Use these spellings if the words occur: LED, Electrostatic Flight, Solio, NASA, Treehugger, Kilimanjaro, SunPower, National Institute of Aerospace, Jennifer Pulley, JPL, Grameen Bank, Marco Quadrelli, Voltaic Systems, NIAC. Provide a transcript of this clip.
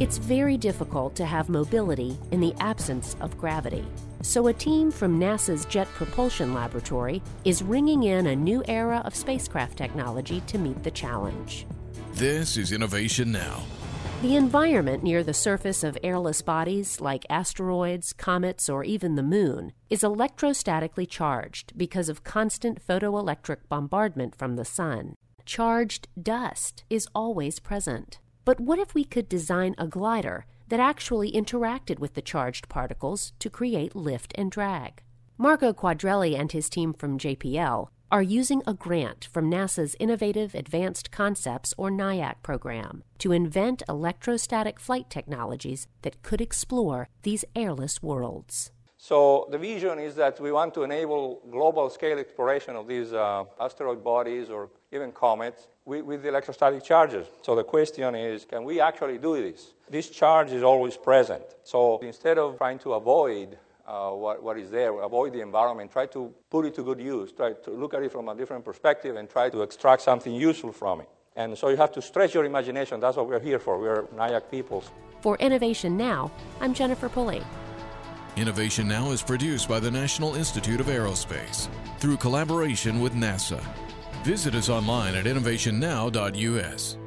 It's very difficult to have mobility in the absence of gravity. So a team from NASA's Jet Propulsion Laboratory is ringing in a new era of spacecraft technology to meet the challenge. This is Innovation Now. The environment near the surface of airless bodies, like asteroids, comets, or even the moon, is electrostatically charged because of constant photoelectric bombardment from the sun. Charged dust is always present. But what if we could design a glider that actually interacted with the charged particles to create lift and drag? Marco Quadrelli and his team from JPL are using a grant from NASA's Innovative Advanced Concepts, or NIAC, program to invent electrostatic flight technologies that could explore these airless worlds. So the vision is that we want to enable global-scale exploration of these asteroid bodies or even comets with electrostatic charges. So the question is, can we actually do this? This charge is always present. So instead of trying to avoid what is there, avoid the environment, try to put it to good use, try to look at it from a different perspective and try to extract something useful from it. And so you have to stretch your imagination. That's what we're here for. We're NIAC people. For Innovation Now, I'm Jennifer Pulley. Innovation Now is produced by the National Institute of Aerospace through collaboration with NASA. Visit us online at innovationnow.us.